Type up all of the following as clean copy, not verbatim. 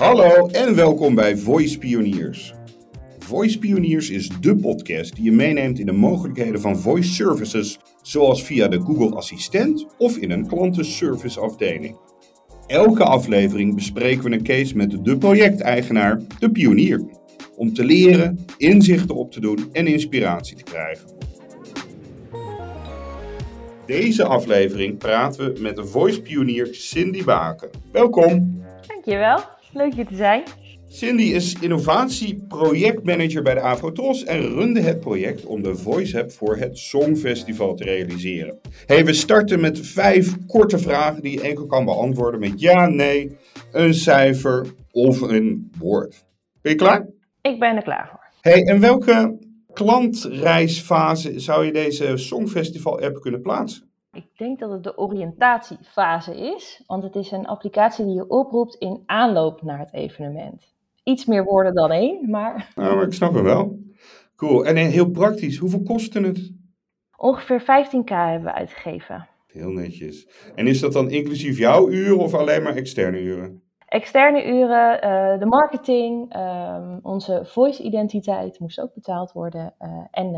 Hallo en welkom bij Voice Pioniers. Voice Pioniers is dé podcast die je meeneemt in de mogelijkheden van voice services, zoals via de Google Assistent of in een klantenservice afdeling. Elke aflevering bespreken we een case met de projecteigenaar, de pionier, om te leren, inzichten op te doen en inspiratie te krijgen. Deze aflevering praten we met de voice pionier Cindy Bake. Welkom. Dankjewel, leuk hier te zijn. Cindy is innovatieprojectmanager bij de Avrotros en runde het project om de Voice Hub voor het Songfestival te realiseren. Hey, we starten met 5 korte vragen die je enkel kan beantwoorden met ja, nee, een cijfer of een woord. Ben je klaar? Ik ben er klaar voor. Hey, en welke klantreisfase zou je deze Songfestival-app kunnen plaatsen? Ik denk dat het de oriëntatiefase is, want het is een applicatie die je oproept in aanloop naar het evenement. Iets meer woorden dan 1, maar... Nou, maar ik snap hem wel. Cool. En heel praktisch, hoeveel kostte het? Ongeveer 15.000 hebben we uitgegeven. Heel netjes. En is dat dan inclusief jouw uren of alleen maar externe uren? Externe uren, de marketing, onze voice-identiteit moest ook betaald worden. En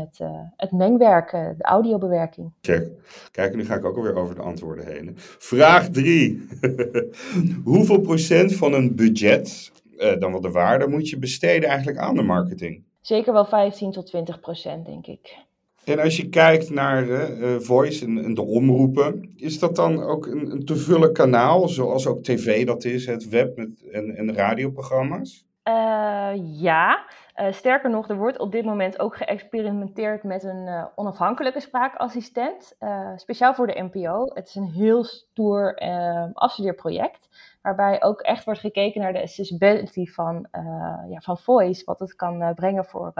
het mengwerk, de audiobewerking. Check. Kijk, nu ga ik ook alweer over de antwoorden heen. Vraag 3. Hoeveel procent van een budget, dan wel de waarde, moet je besteden eigenlijk aan de marketing? Zeker wel 15% tot 20%, denk ik. En als je kijkt naar voice en de omroepen, is dat dan ook een te vullen kanaal, zoals ook tv dat is, het web en radioprogramma's? Ja, sterker nog, er wordt op dit moment ook geëxperimenteerd met een onafhankelijke spraakassistent, speciaal voor de NPO. Het is een heel stoer afstudeerproject, waarbij ook echt wordt gekeken naar de accessibility van voice, wat het kan brengen voor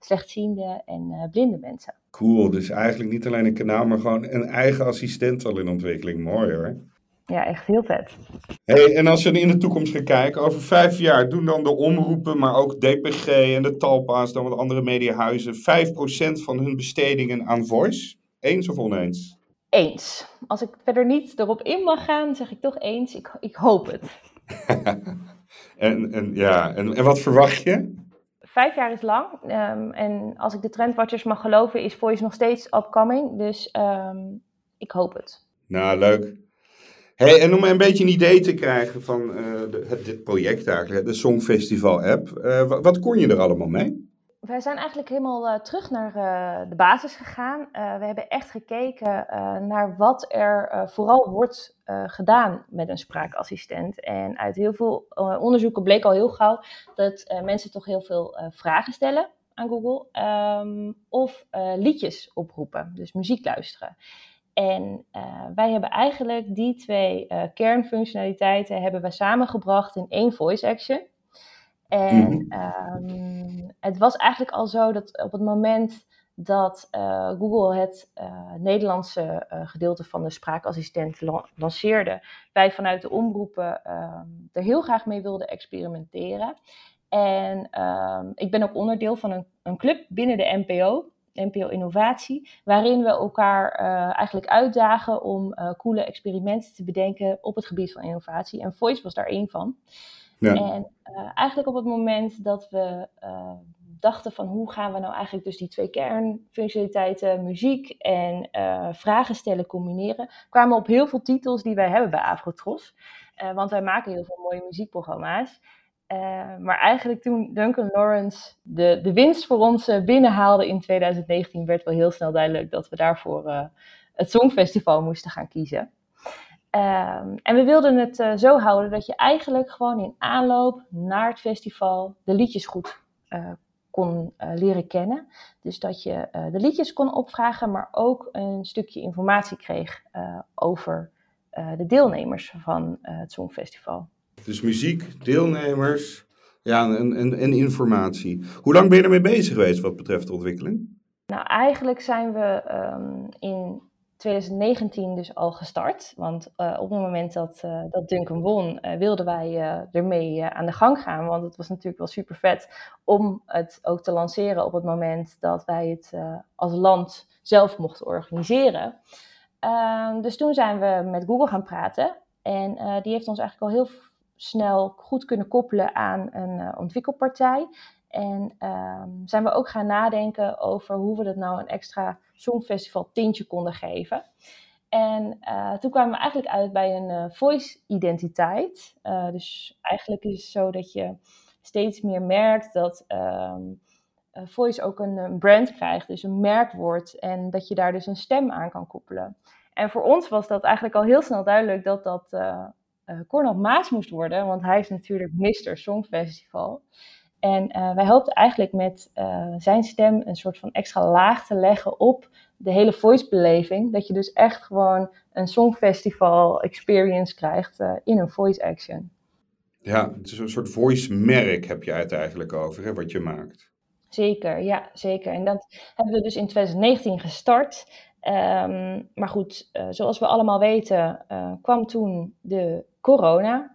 slechtziende en blinde mensen. Cool, dus eigenlijk niet alleen een kanaal, maar gewoon een eigen assistent al in ontwikkeling. Mooi hoor. Ja, echt heel vet. Hey, en als je in de toekomst gaat kijken, over 5 jaar doen dan de omroepen, maar ook DPG en de Talpa's, dan wat andere mediahuizen, 5% van hun bestedingen aan voice? Eens of oneens? Eens. Als ik verder niet erop in mag gaan, zeg ik toch eens. Ik hoop het. En wat verwacht je? 5 jaar is lang. En als ik de trendwatchers mag geloven, is voice nog steeds upcoming. Dus ik hoop het. Nou, leuk. Hey, en om een beetje een idee te krijgen van dit project eigenlijk, de Songfestival-app. Wat kon je er allemaal mee? Wij zijn eigenlijk helemaal terug naar de basis gegaan. We hebben echt gekeken naar wat er vooral wordt gedaan met een spraakassistent. En uit heel veel onderzoeken bleek al heel gauw dat mensen toch heel veel vragen stellen aan Google. Of liedjes oproepen, dus muziek luisteren. En wij hebben eigenlijk die 2 kernfunctionaliteiten hebben we samengebracht in 1 voice action. En het was eigenlijk al zo dat op het moment dat Google het Nederlandse gedeelte van de spraakassistent lanceerde, wij vanuit de omroepen er heel graag mee wilden experimenteren. En ik ben ook onderdeel van een club binnen de NPO Innovatie, waarin we elkaar eigenlijk uitdagen om coole experimenten te bedenken op het gebied van innovatie. En voice was daar één van. Ja. En eigenlijk op het moment dat we dachten van hoe gaan we nou eigenlijk dus die 2 kernfunctionaliteiten, muziek en vragen stellen combineren, kwamen we op heel veel titels die wij hebben bij Avrotros. Want wij maken heel veel mooie muziekprogramma's. Maar eigenlijk toen Duncan Lawrence de winst voor ons binnenhaalde in 2019, werd wel heel snel duidelijk dat we daarvoor het Songfestival moesten gaan kiezen. En we wilden het zo houden dat je eigenlijk gewoon in aanloop naar het festival de liedjes goed kon leren kennen. Dus dat je de liedjes kon opvragen, maar ook een stukje informatie kreeg over de deelnemers van het Songfestival. Dus muziek, deelnemers en informatie. Hoe lang ben je ermee bezig geweest wat betreft de ontwikkeling? Nou, eigenlijk zijn we in 2019 dus al gestart. Want op het moment dat Duncan won, wilden wij ermee aan de gang gaan. Want het was natuurlijk wel super vet om het ook te lanceren op het moment dat wij het als land zelf mochten organiseren. Dus toen zijn we met Google gaan praten. En die heeft ons eigenlijk al heel snel goed kunnen koppelen aan een ontwikkelpartij. En zijn we ook gaan nadenken over hoe we dat nou een extra songfestival tintje konden geven. En toen kwamen we eigenlijk uit bij een voice identiteit. Dus eigenlijk is het zo dat je steeds meer merkt dat voice ook een brand krijgt, dus een merk wordt. En dat je daar dus een stem aan kan koppelen. En voor ons was dat eigenlijk al heel snel duidelijk dat dat Cornel Maas moest worden. Want hij is natuurlijk Mr. Songfestival. En wij hoopten eigenlijk met zijn stem een soort van extra laag te leggen op de hele voice-beleving. Dat je dus echt gewoon een songfestival-experience krijgt in een voice-action. Ja, het is een soort voice-merk heb je het eigenlijk over, hè, wat je maakt. Zeker, ja, zeker. En dat hebben we dus in 2019 gestart. Maar goed, zoals we allemaal weten kwam toen de corona.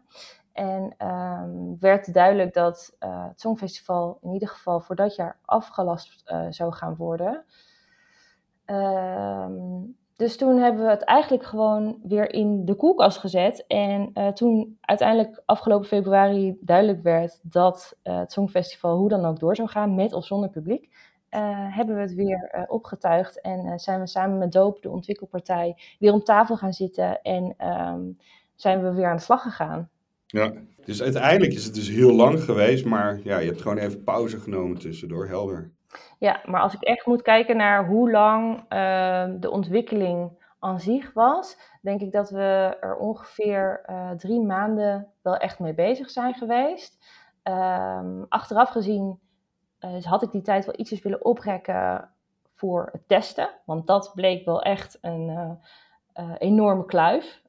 En werd duidelijk dat het Songfestival in ieder geval voor dat jaar afgelast zou gaan worden. Dus toen hebben we het eigenlijk gewoon weer in de koelkast gezet. En toen uiteindelijk afgelopen februari duidelijk werd dat het Songfestival hoe dan ook door zou gaan, met of zonder publiek, hebben we het weer opgetuigd. En zijn we samen met Doop, de ontwikkelpartij, weer om tafel gaan zitten. En zijn we weer aan de slag gegaan. Ja, dus uiteindelijk is het dus heel lang geweest, maar ja, je hebt gewoon even pauze genomen tussendoor, helder. Ja, maar als ik echt moet kijken naar hoe lang de ontwikkeling aan zich was, denk ik dat we er ongeveer 3 maanden wel echt mee bezig zijn geweest. Achteraf gezien had ik die tijd wel ietsjes willen oprekken voor het testen, want dat bleek wel echt een enorme kluif.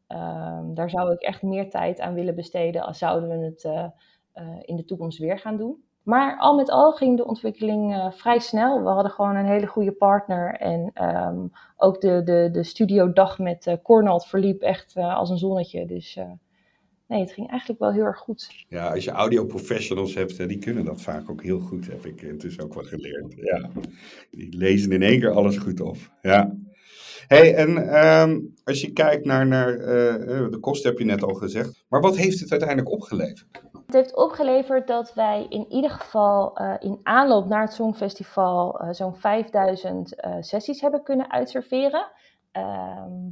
Daar zou ik echt meer tijd aan willen besteden als zouden we het in de toekomst weer gaan doen. Maar al met al ging de ontwikkeling vrij snel. We hadden gewoon een hele goede partner. En ook de studiodag met Cornel verliep echt als een zonnetje. Dus nee, het ging eigenlijk wel heel erg goed. Ja, als je audioprofessionals hebt, die kunnen dat vaak ook heel goed, heb ik intussen ook wel geleerd. Ja. Die lezen in één keer alles goed op. Ja. Hey, en als je kijkt naar de kosten, heb je net al gezegd. Maar wat heeft het uiteindelijk opgeleverd? Het heeft opgeleverd dat wij in ieder geval in aanloop naar het Songfestival zo'n 5000 sessies hebben kunnen uitserveren.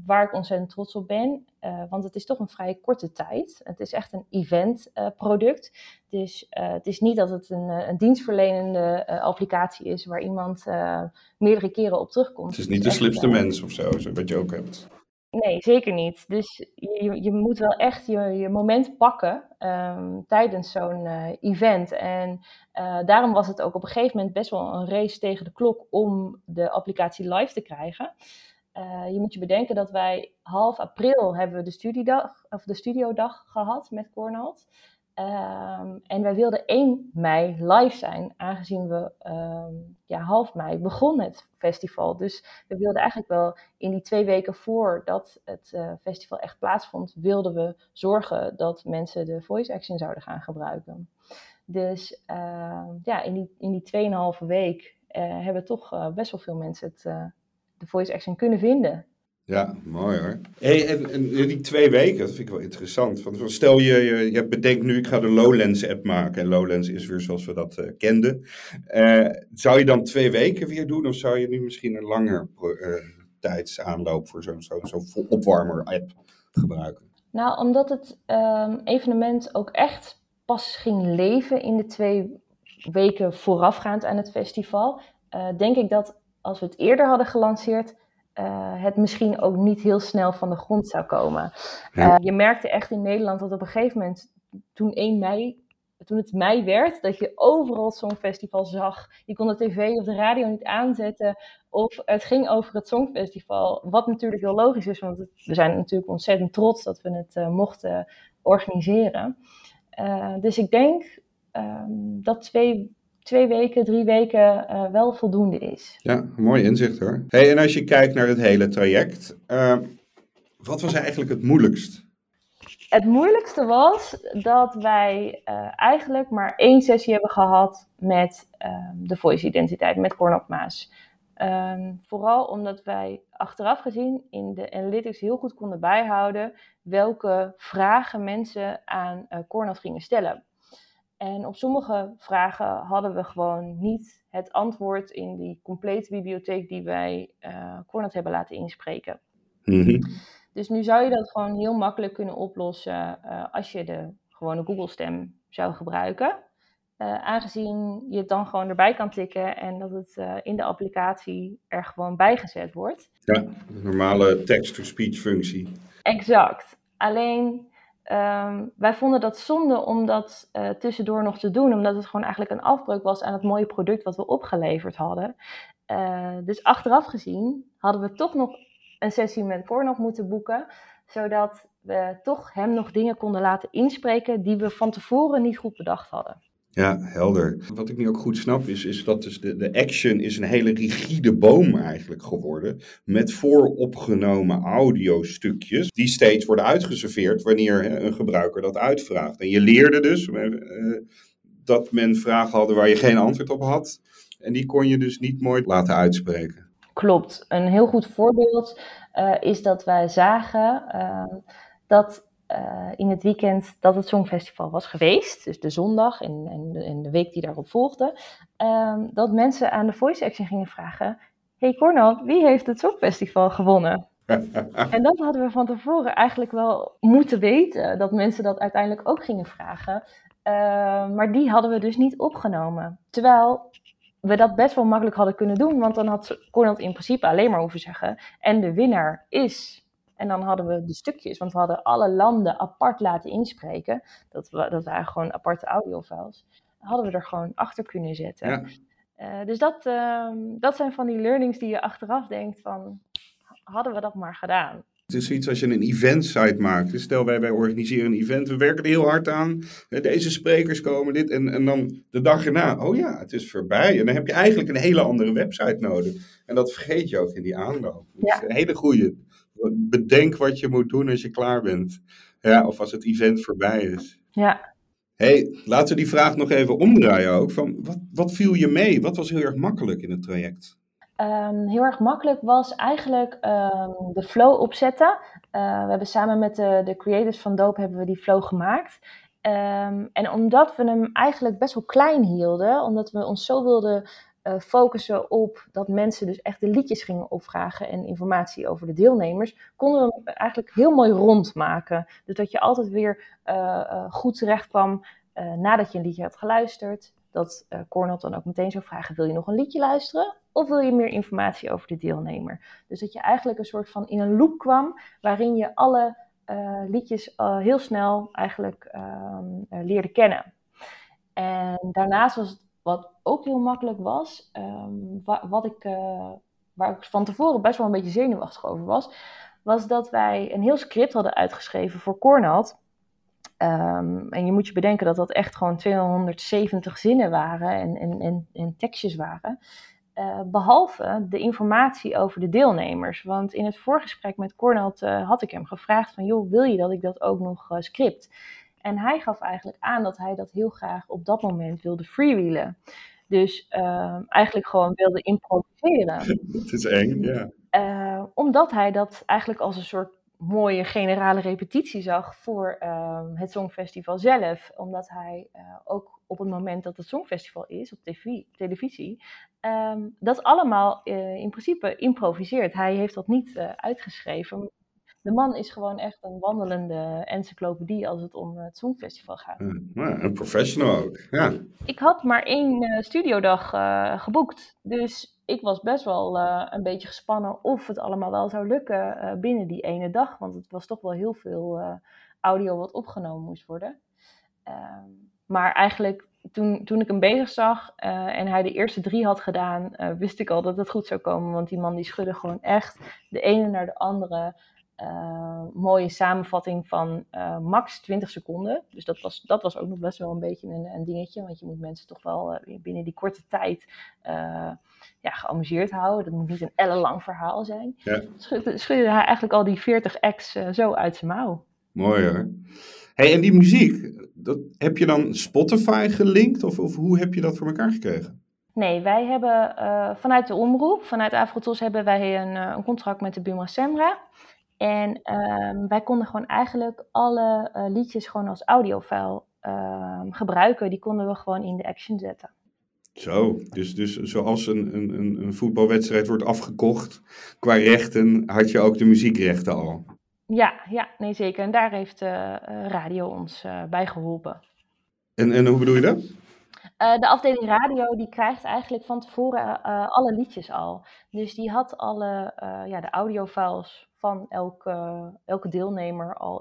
Waar ik ontzettend trots op ben. Want het is toch een vrij korte tijd. Het is echt een eventproduct. Dus het is niet dat het een dienstverlenende applicatie is waar iemand meerdere keren op terugkomt. Het is niet de slimste mens of zo, wat je ook hebt. Nee, zeker niet. Dus je moet wel echt je moment pakken tijdens zo'n event. En daarom was het ook op een gegeven moment best wel een race tegen de klok om de applicatie live te krijgen. Je moet je bedenken dat wij half april hebben we de studiodag gehad met Cornel. En wij wilden 1 mei live zijn, aangezien we half mei begon het festival. Dus we wilden eigenlijk wel in die 2 weken voordat het festival echt plaatsvond, wilden we zorgen dat mensen de voice action zouden gaan gebruiken. Dus in die 2,5 week hebben toch best wel veel mensen het de voice action kunnen vinden. Ja, mooi hoor. Hey, en die 2 weken, dat vind ik wel interessant. Want stel je bedenkt nu, ik ga de Lowlands app maken. En Lowlands is weer zoals we dat kenden. Zou je dan 2 weken weer doen? Of zou je nu misschien een langer tijdsaanloop voor zo'n opwarmer app gebruiken? Nou, omdat het evenement ook echt pas ging leven in de 2 weken voorafgaand aan het festival, denk ik dat als we het eerder hadden gelanceerd, het misschien ook niet heel snel van de grond zou komen. Je merkte echt in Nederland dat op een gegeven moment, toen het mei werd, dat je overal het Songfestival zag. Je kon de tv of de radio niet aanzetten. Of het ging over het Songfestival. Wat natuurlijk heel logisch is, want we zijn natuurlijk ontzettend trots dat we het mochten organiseren. Dus ik denk dat 2 weken, 3 weken wel voldoende is. Ja, mooi inzicht hoor. Hey, en als je kijkt naar het hele traject, wat was eigenlijk het moeilijkst? Het moeilijkste was dat wij eigenlijk maar 1 sessie hebben gehad met de voice-identiteit, met Cornel Maas. Vooral omdat wij achteraf gezien in de analytics heel goed konden bijhouden welke vragen mensen aan Cornel gingen stellen. En op sommige vragen hadden we gewoon niet het antwoord in die complete bibliotheek die wij Cornel hebben laten inspreken. Mm-hmm. Dus nu zou je dat gewoon heel makkelijk kunnen oplossen als je de gewone Google-stem zou gebruiken. Aangezien je het dan gewoon erbij kan tikken en dat het in de applicatie er gewoon bijgezet wordt. Ja, de normale text-to-speech functie. Exact. Alleen, wij vonden dat zonde om dat tussendoor nog te doen. Omdat het gewoon eigenlijk een afbreuk was aan het mooie product wat we opgeleverd hadden. Dus achteraf gezien hadden we toch nog een sessie met Cornel moeten boeken, zodat we toch hem nog dingen konden laten inspreken die we van tevoren niet goed bedacht hadden. Ja, helder. Wat ik nu ook goed snap is dat dus de action is een hele rigide boom eigenlijk geworden met vooropgenomen audiostukjes die steeds worden uitgeserveerd wanneer een gebruiker dat uitvraagt. En je leerde dus dat men vragen hadden waar je geen antwoord op had en die kon je dus niet mooi laten uitspreken. Klopt. Een heel goed voorbeeld is dat wij zagen dat in het weekend dat het Songfestival was geweest, dus de zondag en de week die daarop volgde, dat mensen aan de voice action gingen vragen, hey Cornel, wie heeft het Songfestival gewonnen? En dat hadden we van tevoren eigenlijk wel moeten weten, dat mensen dat uiteindelijk ook gingen vragen, maar die hadden we dus niet opgenomen. Terwijl we dat best wel makkelijk hadden kunnen doen, want dan had Cornel in principe alleen maar hoeven zeggen, en de winnaar is. En dan hadden we de stukjes, want we hadden alle landen apart laten inspreken. Dat waren gewoon aparte audiofiles. Hadden we er gewoon achter kunnen zetten. Ja. Dus dat zijn van die learnings die je achteraf denkt van, hadden we dat maar gedaan. Het is zoiets als je een eventsite maakt. Stel, wij organiseren een event. We werken er heel hard aan. Deze sprekers komen, dit. En dan de dag erna. Oh ja, het is voorbij. En dan heb je eigenlijk een hele andere website nodig. En dat vergeet je ook in die aanloop. Dus ja. Een hele goede. Bedenk wat je moet doen als je klaar bent. Ja, of als het event voorbij is. Ja. Hey, laten we die vraag nog even omdraaien ook. Van, wat viel je mee? Wat was heel erg makkelijk in het traject? Heel erg makkelijk was eigenlijk de flow opzetten. We hebben samen met de creators van Doop hebben we die flow gemaakt. En omdat we hem eigenlijk best wel klein hielden, omdat we ons zo wilden focussen op dat mensen dus echt de liedjes gingen opvragen en informatie over de deelnemers, konden we hem eigenlijk heel mooi rondmaken. Dus dat je altijd weer goed terecht kwam nadat je een liedje had geluisterd. Dat Cornel dan ook meteen zou vragen, wil je nog een liedje luisteren? Of wil je meer informatie over de deelnemer? Dus dat je eigenlijk een soort van in een loop kwam, waarin je alle liedjes heel snel eigenlijk leerde kennen. En daarnaast was het, wat ook heel makkelijk was, waar ik van tevoren best wel een beetje zenuwachtig over was, was dat wij een heel script hadden uitgeschreven voor Cornel. En je moet je bedenken dat dat echt gewoon 270 zinnen waren en tekstjes waren. Behalve de informatie over de deelnemers. Want in het voorgesprek met Cornel had ik hem gevraagd van, joh, wil je dat ik dat ook nog script? En hij gaf eigenlijk aan dat hij dat heel graag op dat moment wilde freewheelen. Dus eigenlijk gewoon wilde improviseren. Het is eng, ja. Omdat hij dat eigenlijk als een soort mooie generale repetitie zag voor het Songfestival zelf. Omdat hij ook op het moment dat het Songfestival is, op televisie, dat allemaal in principe improviseert. Hij heeft dat niet uitgeschreven. De man is gewoon echt een wandelende encyclopedie als het om het Songfestival gaat. Ja, een professional ook, ja. Ik had maar 1 studiodag geboekt, dus ik was best wel een beetje gespannen of het allemaal wel zou lukken binnen die ene dag. Want het was toch wel heel veel audio wat opgenomen moest worden. Maar eigenlijk toen ik hem bezig zag en hij de eerste 3 had gedaan, wist ik al dat het goed zou komen. Want die man die schudde gewoon echt de ene naar de andere mooie samenvatting van max 20 seconden. Dus dat was ook nog best wel een beetje een dingetje. Want je moet mensen toch wel binnen die korte tijd geamuseerd houden. Dat moet niet een ellenlang verhaal zijn. Ja. Schudde hij eigenlijk al die 40 acts zo uit zijn mouw. Mooi hoor. Hey, en die muziek, heb je dan Spotify gelinkt? Of hoe heb je dat voor elkaar gekregen? Nee, wij hebben vanuit de omroep, vanuit Avrotros, hebben wij een contract met de Buma Stemra. En wij konden gewoon eigenlijk alle liedjes gewoon als audiofile gebruiken. Die konden we gewoon in de action zetten. Zo, dus zoals een voetbalwedstrijd wordt afgekocht, qua rechten had je ook de muziekrechten al. Ja, nee zeker. En daar heeft radio ons bij geholpen. En hoe bedoel je dat? De afdeling radio die krijgt eigenlijk van tevoren alle liedjes al. Dus die had alle de audiofiles van elke deelnemer al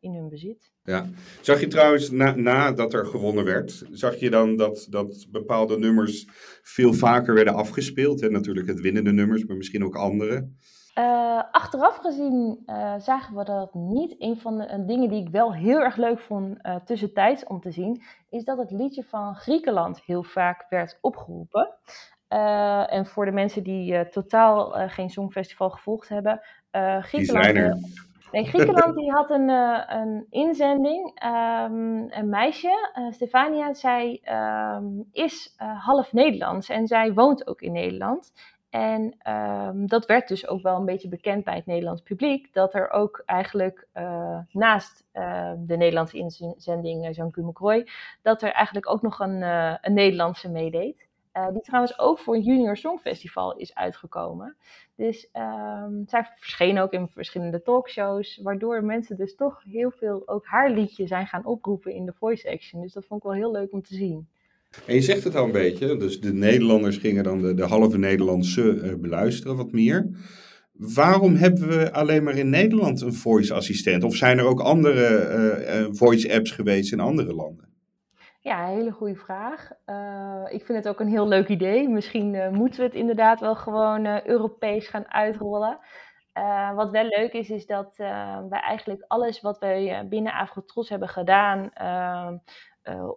in hun bezit. Ja. Zag je trouwens, nadat er gewonnen werd, zag je dan dat bepaalde nummers veel vaker werden afgespeeld? En natuurlijk het winnende nummers, maar misschien ook andere. Achteraf gezien zagen we dat niet. Een van de dingen die ik wel heel erg leuk vond tussentijds om te zien, is dat het liedje van Griekenland heel vaak werd opgeroepen. En voor de mensen die totaal geen Songfestival gevolgd hebben, Griekenland die had een inzending. Een meisje, Stefania, zij is half Nederlands en zij woont ook in Nederland. En dat werd dus ook wel een beetje bekend bij het Nederlands publiek, dat er ook eigenlijk naast de Nederlandse inzending Jean-Guy McCroy, dat er eigenlijk ook nog een Nederlandse meedeed. Die trouwens ook voor het Junior Songfestival is uitgekomen. Dus zij verscheen ook in verschillende talkshows, waardoor mensen dus toch heel veel ook haar liedje zijn gaan oproepen in de voice action. Dus dat vond ik wel heel leuk om te zien. En je zegt het al een beetje, dus de Nederlanders gingen dan de halve Nederlandse beluisteren wat meer. Waarom hebben we alleen maar in Nederland een voice assistent? Of zijn er ook andere voice apps geweest in andere landen? Ja, hele goede vraag. Ik vind het ook een heel leuk idee. Misschien moeten we het inderdaad wel gewoon Europees gaan uitrollen. Wat wel leuk is dat wij eigenlijk alles wat wij binnen Avrotros hebben gedaan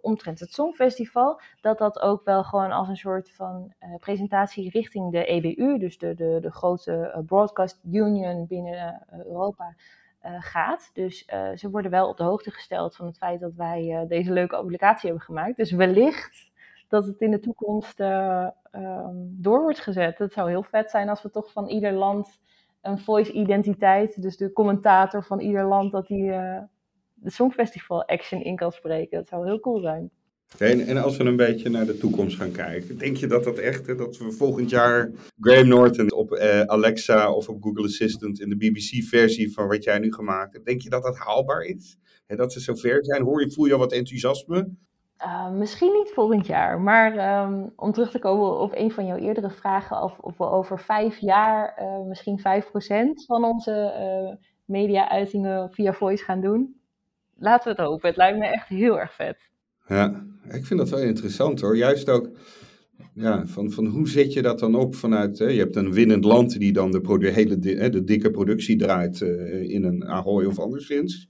omtrent het Songfestival, dat ook wel gewoon als een soort van presentatie richting de EBU, dus de grote broadcast union binnen Europa, gaat. Dus ze worden wel op de hoogte gesteld van het feit dat wij deze leuke applicatie hebben gemaakt. Dus wellicht dat het in de toekomst door wordt gezet. Dat zou heel vet zijn als we toch van ieder land een voice-identiteit, dus de commentator van ieder land, dat die de Songfestival action in kan spreken. Dat zou heel cool zijn. En als we een beetje naar de toekomst gaan kijken, denk je dat we volgend jaar Graham Norton op Alexa of op Google Assistent in de BBC-versie van wat jij nu gemaakt hebt, denk je dat dat haalbaar is? En dat ze zover zijn? Voel je al wat enthousiasme? Misschien niet volgend jaar, maar om terug te komen op een van jouw eerdere vragen, of we over 5 jaar misschien 5% van onze media-uitingen via voice gaan doen. Laten we het hopen. Het lijkt me echt heel erg vet. Ja, ik vind dat wel interessant hoor. Juist ook van hoe zet je dat dan op vanuit... je hebt een winnend land die dan de dikke productie draait in een Ahoy of anderszins.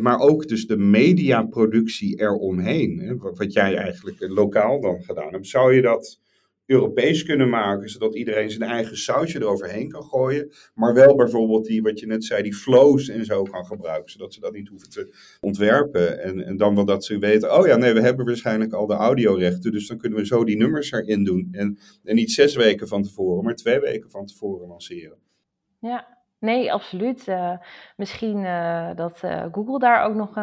Maar ook dus de mediaproductie eromheen. Wat jij eigenlijk lokaal dan gedaan hebt. Zou je dat Europees kunnen maken, zodat iedereen zijn eigen sausje eroverheen kan gooien, maar wel bijvoorbeeld wat je net zei, die flows en zo kan gebruiken, zodat ze dat niet hoeven te ontwerpen. En dan wel dat ze weten, we hebben waarschijnlijk al de audiorechten, dus dan kunnen we zo die nummers erin doen. En niet 6 weken van tevoren, maar 2 weken van tevoren lanceren. Ja, nee, absoluut. Misschien dat Google daar ook nog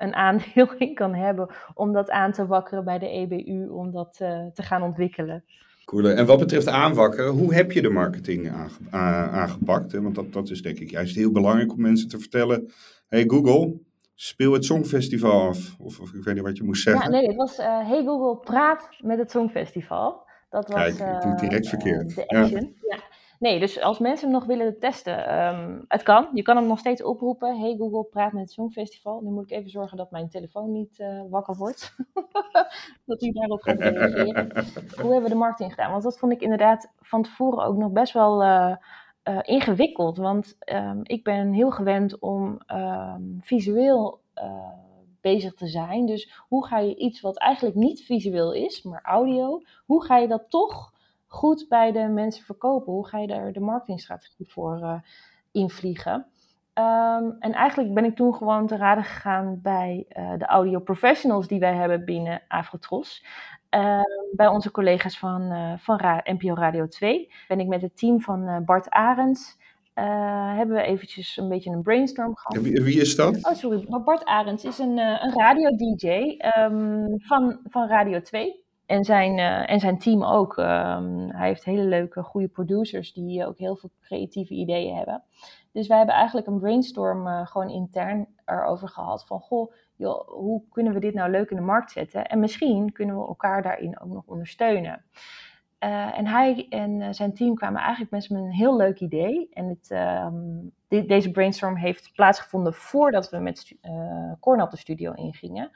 een aandeel in kan hebben om dat aan te wakkeren bij de EBU, om dat te gaan ontwikkelen. Cool. En wat betreft aanwakkeren, hoe heb je de marketing aangepakt? Want dat is denk ik juist heel belangrijk om mensen te vertellen. Hey Google, speel het Songfestival af. Of ik weet niet wat je moest zeggen. Ja, nee, het was hey Google, praat met het Songfestival. Dat was, kijk, ik doe het direct verkeerd. De action, ja. Nee, dus als mensen hem nog willen testen, het kan. Je kan hem nog steeds oproepen. Hey Google, praat met het Songfestival. Nu moet ik even zorgen dat mijn telefoon niet wakker wordt. Dat hij daarop gaat reageren. Hoe hebben we de marketing gedaan? Want dat vond ik inderdaad van tevoren ook nog best wel ingewikkeld. Want ik ben heel gewend om visueel bezig te zijn. Dus hoe ga je iets wat eigenlijk niet visueel is, maar audio, hoe ga je dat toch goed bij de mensen verkopen? Hoe ga je daar de marketingstrategie voor invliegen? En eigenlijk ben ik toen gewoon te raden gegaan bij de audio professionals die wij hebben binnen Avrotros. Bij onze collega's van NPO Radio 2 ben ik met het team van Bart Arends. Hebben we eventjes een beetje een brainstorm gehad. Wie is dat? Oh, sorry. Bart Arends is een radio-dj van Radio 2. En zijn team ook. Hij heeft hele leuke, goede producers die ook heel veel creatieve ideeën hebben. Dus wij hebben eigenlijk een brainstorm gewoon intern erover gehad. Van hoe kunnen we dit nou leuk in de markt zetten? En misschien kunnen we elkaar daarin ook nog ondersteunen. En hij en zijn team kwamen eigenlijk met een heel leuk idee. En deze brainstorm heeft plaatsgevonden voordat we met Cornel de studio ingingen.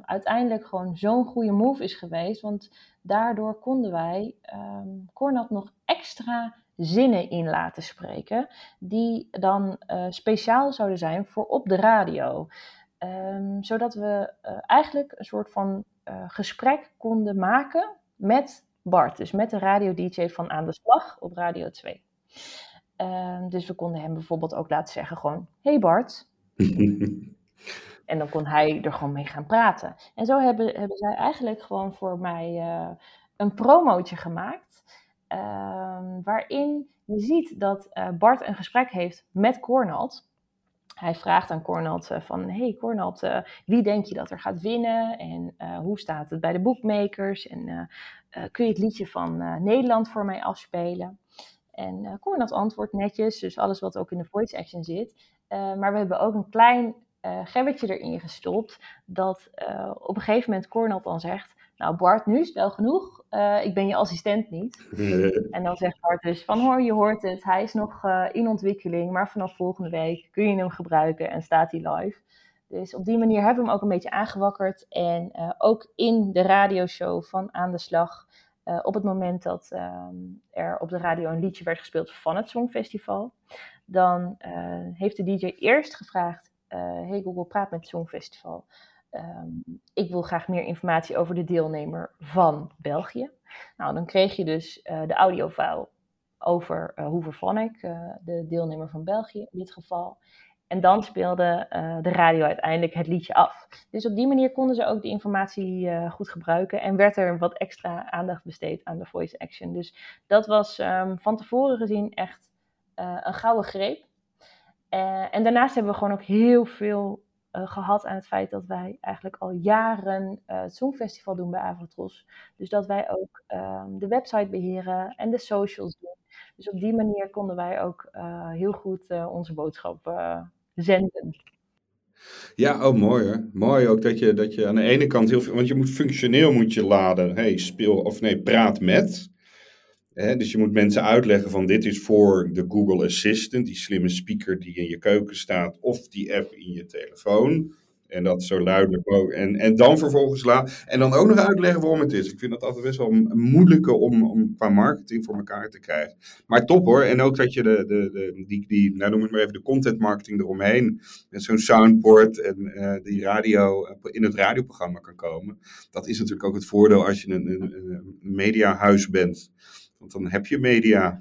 Uiteindelijk gewoon zo'n goede move is geweest. Want daardoor konden wij Cornel nog extra zinnen in laten spreken. Die dan speciaal zouden zijn voor op de radio. Zodat we eigenlijk een soort van gesprek konden maken met Bart. Dus met de radio-dj van Aan de Slag op Radio 2. Dus we konden hem bijvoorbeeld ook laten zeggen gewoon... Hey Bart. En dan kon hij er gewoon mee gaan praten. En zo hebben zij eigenlijk gewoon voor mij een promootje gemaakt. Waarin je ziet dat Bart een gesprek heeft met Cornel. Hij vraagt aan Cornel van... Hey Cornel, wie denk je dat er gaat winnen? En hoe staat het bij de bookmakers? En kun je het liedje van Nederland voor mij afspelen? En Cornel antwoordt netjes. Dus alles wat ook in de voice action zit. Maar we hebben ook een klein... gebbetje erin gestopt, dat op een gegeven moment Cornel dan zegt, nou Bart, nu is het wel genoeg, ik ben je assistent niet. En dan zegt Bart dus van, hoor, je hoort het, hij is nog in ontwikkeling, maar vanaf volgende week kun je hem gebruiken en staat hij live. Dus op die manier hebben we hem ook een beetje aangewakkerd en ook in de radioshow van Aan de Slag, op het moment dat er op de radio een liedje werd gespeeld van het Songfestival, dan heeft de DJ eerst gevraagd, hey Google, praat met het Songfestival. Ik wil graag meer informatie over de deelnemer van België. Nou, dan kreeg je dus de audiofile over Hoover Vanek, de deelnemer van België in dit geval. En dan speelde de radio uiteindelijk het liedje af. Dus op die manier konden ze ook de informatie goed gebruiken. En werd er wat extra aandacht besteed aan de voice action. Dus dat was van tevoren gezien echt een gouden greep. En daarnaast hebben we gewoon ook heel veel gehad aan het feit dat wij eigenlijk al jaren het Songfestival doen bij Avrotros. Dus dat wij ook de website beheren en de socials doen. Dus op die manier konden wij ook heel goed onze boodschap zenden. Ja, oh mooi hoor. Mooi ook dat je aan de ene kant heel veel... Want je moet functioneel laden. Hey, praat met... Dus je moet mensen uitleggen van dit is voor de Google Assistent, die slimme speaker die in je keuken staat of die app in je telefoon. En dat zo duidelijk ook. En dan vervolgens en dan ook nog uitleggen waarom het is. Ik vind dat altijd best wel moeilijk om qua marketing voor elkaar te krijgen. Maar top hoor. En ook dat je de content marketing eromheen. Met zo'n soundboard en die radio in het radioprogramma kan komen. Dat is natuurlijk ook het voordeel als je een mediahuis bent. Want dan heb je media.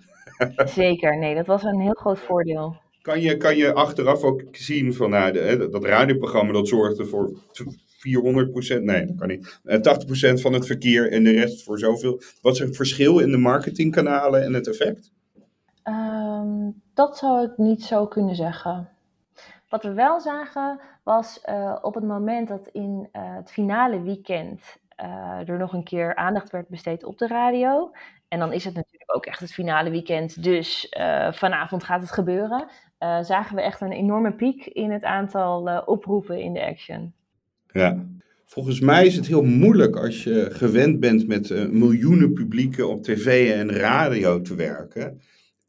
Zeker, nee, dat was een heel groot voordeel. Kan je achteraf ook zien van dat radioprogramma dat zorgde voor 400%, nee, dat kan niet, 80% van het verkeer en de rest voor zoveel. Wat is het verschil in de marketingkanalen en het effect? Dat zou ik niet zo kunnen zeggen. Wat we wel zagen was op het moment dat in het finale weekend er nog een keer aandacht werd besteed op de radio. En dan is het natuurlijk ook echt het finale weekend, dus vanavond gaat het gebeuren. Zagen we echt een enorme piek in het aantal oproepen in de action. Ja, volgens mij is het heel moeilijk als je gewend bent met miljoenen publieken op tv en radio te werken.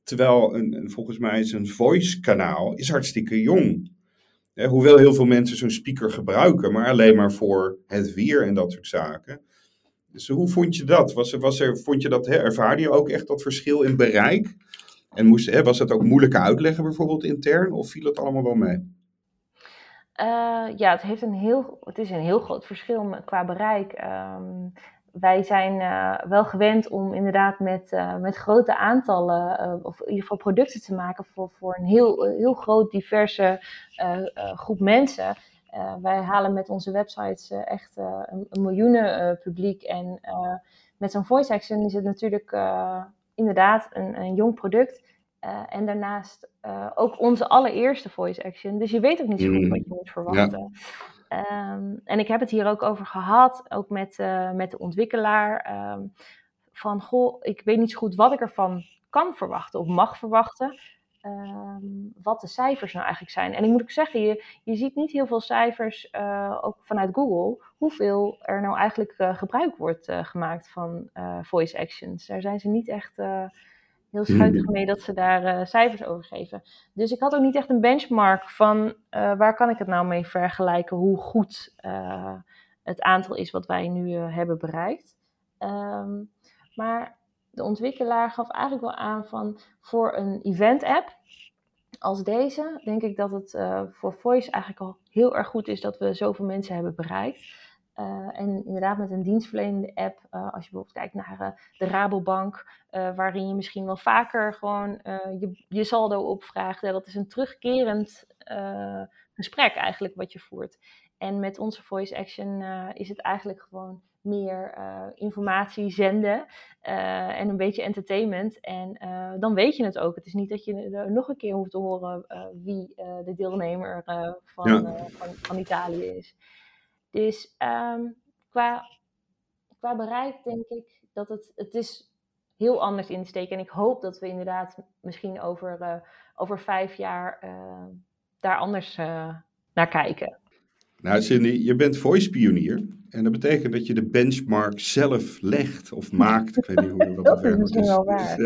Terwijl, volgens mij is een voice kanaal is hartstikke jong. Hoewel heel veel mensen zo'n speaker gebruiken, maar alleen maar voor het weer en dat soort zaken. Dus hoe vond je dat? Vond je dat ervaarde je ook echt dat verschil in bereik? En was het ook moeilijk uitleggen bijvoorbeeld intern? Of viel het allemaal wel mee? Het is een heel groot verschil qua bereik. wij zijn wel gewend om inderdaad met grote aantallen, of in ieder geval producten te maken voor een heel groot diverse groep mensen. Wij halen met onze websites echt een miljoenen publiek. En met zo'n voice action is het natuurlijk inderdaad een jong product. En daarnaast ook onze allereerste voice action. Dus je weet ook niet zo goed wat je moet verwachten. Ja. En ik heb het hier ook over gehad, ook met de ontwikkelaar. Van, goh, ik weet niet zo goed wat ik ervan kan verwachten of mag verwachten. Wat de cijfers nou eigenlijk zijn. En ik moet ook zeggen, je ziet niet heel veel cijfers, ook vanuit Google, hoeveel er nou eigenlijk gebruik wordt gemaakt van voice actions. Daar zijn ze niet echt heel schuitig mee dat ze daar cijfers over geven. Dus ik had ook niet echt een benchmark van waar kan ik het nou mee vergelijken, hoe goed het aantal is wat wij nu hebben bereikt. Maar de ontwikkelaar gaf eigenlijk wel aan van, voor een event-app als deze, denk ik dat het voor voice eigenlijk al heel erg goed is dat we zoveel mensen hebben bereikt. En inderdaad met een dienstverlenende app, als je bijvoorbeeld kijkt naar de Rabobank, waarin je misschien wel vaker gewoon je saldo opvraagt. Dat is een terugkerend gesprek eigenlijk wat je voert. En met onze voice action is het eigenlijk gewoon meer informatie zenden en een beetje entertainment. En dan weet je het ook. Het is niet dat je nog een keer hoeft te horen wie de deelnemer van Italië is. Dus qua bereik denk ik dat het is heel anders in te steken. En ik hoop dat we inderdaad misschien over 5 jaar daar anders naar kijken. Nou Cindy, je bent voice pionier. En dat betekent dat je de benchmark zelf legt of maakt. Ik weet niet hoe dat werkt. Dat is wel waar.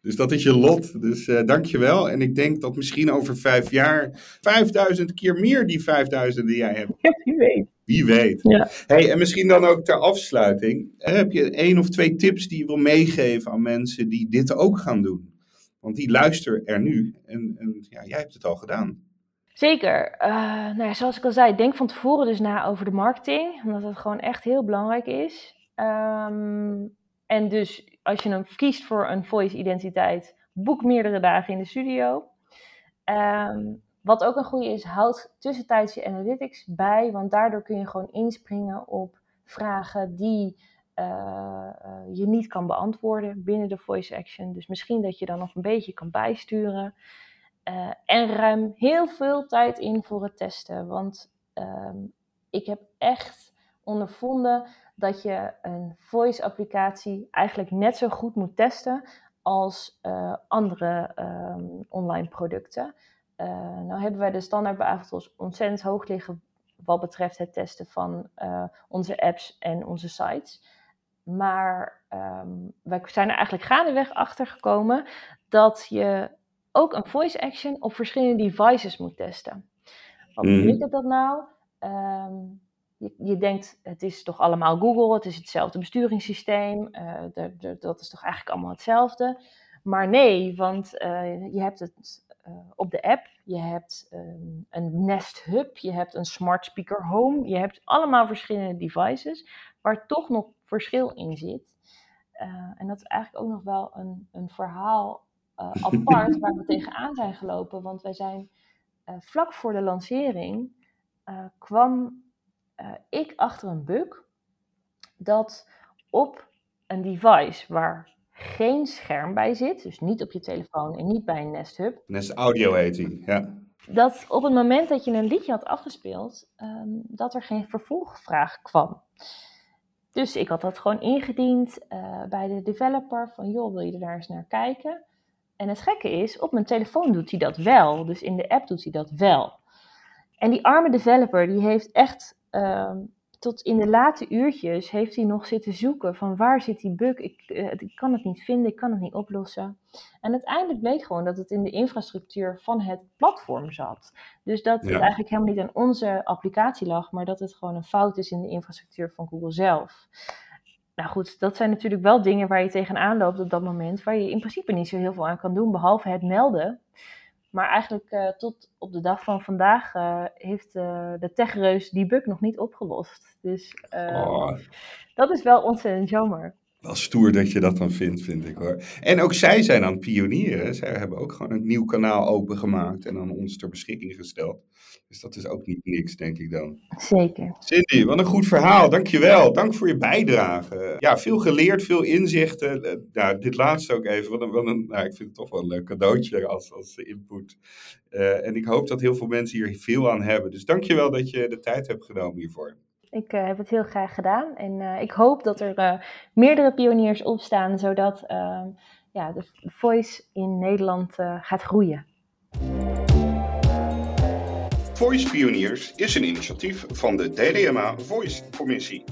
Dus dat is je lot. Dus dank je wel. En ik denk dat misschien over 5 jaar 5000 keer meer die 5000 die jij hebt. Ja, wie weet. Wie weet. Ja. Hey, en misschien dan ook ter afsluiting. Heb je 1 of 2 tips die je wil meegeven aan mensen die dit ook gaan doen? Want die luisteren er nu. En ja, jij hebt het al gedaan. Zeker. Nou ja, zoals ik al zei, denk van tevoren dus na over de marketing. Omdat dat gewoon echt heel belangrijk is. En dus als je dan kiest voor een voice identiteit, boek meerdere dagen in de studio. Wat ook een goede is, houd tussentijds je analytics bij. Want daardoor kun je gewoon inspringen op vragen die je niet kan beantwoorden binnen de voice action. Dus misschien dat je dan nog een beetje kan bijsturen. En ruim heel veel tijd in voor het testen. Want ik heb echt ondervonden dat je een voice-applicatie eigenlijk net zo goed moet testen als andere online producten. Nou hebben wij de standaard bij Avrotros ontzettend hoog liggen wat betreft het testen van onze apps en onze sites. Maar wij zijn er eigenlijk gaandeweg achter gekomen dat je ook een voice action op verschillende devices moet testen. Wat betekent dat nou? Je denkt, het is toch allemaal Google, het is hetzelfde besturingssysteem, dat is toch eigenlijk allemaal hetzelfde. Maar nee, want je hebt het op de app, je hebt een Nest Hub, je hebt een Smart Speaker Home, je hebt allemaal verschillende devices waar toch nog verschil in zit. En dat is eigenlijk ook nog wel een verhaal apart waar we tegenaan zijn gelopen. Want wij zijn vlak voor de lancering kwam ik achter een bug dat op een device waar geen scherm bij zit, dus niet op je telefoon en niet bij een Nest Hub. Nest Audio heet die, ja. Dat op het moment dat je een liedje had afgespeeld, dat er geen vervolgvraag kwam. Dus ik had dat gewoon ingediend bij de developer van, joh, wil je er daar eens naar kijken? En het gekke is, op mijn telefoon doet hij dat wel. Dus in de app doet hij dat wel. En die arme developer, die heeft echt tot in de late uurtjes heeft hij nog zitten zoeken van waar zit die bug? Ik kan het niet vinden, ik kan het niet oplossen. En uiteindelijk bleek gewoon dat het in de infrastructuur van het platform zat. Dus dat het eigenlijk helemaal niet aan onze applicatie lag, maar dat het gewoon een fout is in de infrastructuur van Google zelf. Nou goed, dat zijn natuurlijk wel dingen waar je tegenaan loopt op dat moment, waar je in principe niet zo heel veel aan kan doen, behalve het melden. Maar eigenlijk tot op de dag van vandaag heeft de techreus die bug nog niet opgelost. Dus dat is wel ontzettend jammer. Wel stoer dat je dat dan vindt, vind ik hoor. En ook zij zijn aan het pionieren. Zij hebben ook gewoon een nieuw kanaal opengemaakt en aan ons ter beschikking gesteld. Dus dat is ook niet niks, denk ik dan. Zeker. Cindy, wat een goed verhaal. Dankjewel. Dank voor je bijdrage. Ja, veel geleerd, veel inzichten. Nou, dit laatste ook even. Nou, ik vind het toch wel een leuk cadeautje als input. En ik hoop dat heel veel mensen hier veel aan hebben. Dus dankjewel dat je de tijd hebt genomen hiervoor. Ik heb het heel graag gedaan en ik hoop dat er meerdere pioniers opstaan, zodat de Voice in Nederland gaat groeien. Voice Pioniers is een initiatief van de DDMA Voice Commissie.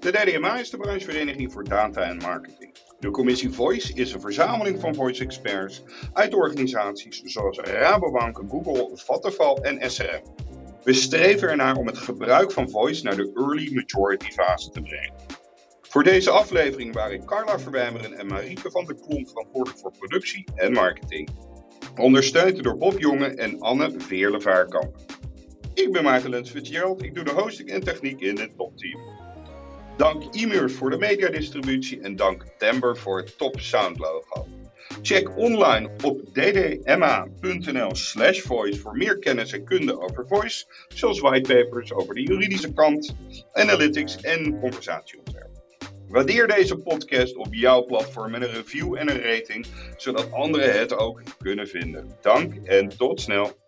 De DDMA is de branchevereniging voor data en marketing. De commissie Voice is een verzameling van voice experts uit organisaties zoals Rabobank, Google, Vattenfall en SRM. We streven ernaar om het gebruik van voice naar de early majority fase te brengen. Voor deze aflevering waren Carla Verwijmeren en Marieke van der Kroon verantwoordelijk voor productie en marketing. Ondersteund door Bob Jonge en Anne Veerlevaarkamp. Ik ben Maarten Lens-FitzGerald, ik doe de hosting en techniek in het topteam. Dank Emuurs voor de mediadistributie en dank Timber voor het top sound logo. Check online op ddma.nl/voice voor meer kennis en kunde over voice, zoals whitepapers over de juridische kant, analytics en conversatieontwerp. Waardeer deze podcast op jouw platform met een review en een rating, zodat anderen het ook kunnen vinden. Dank en tot snel!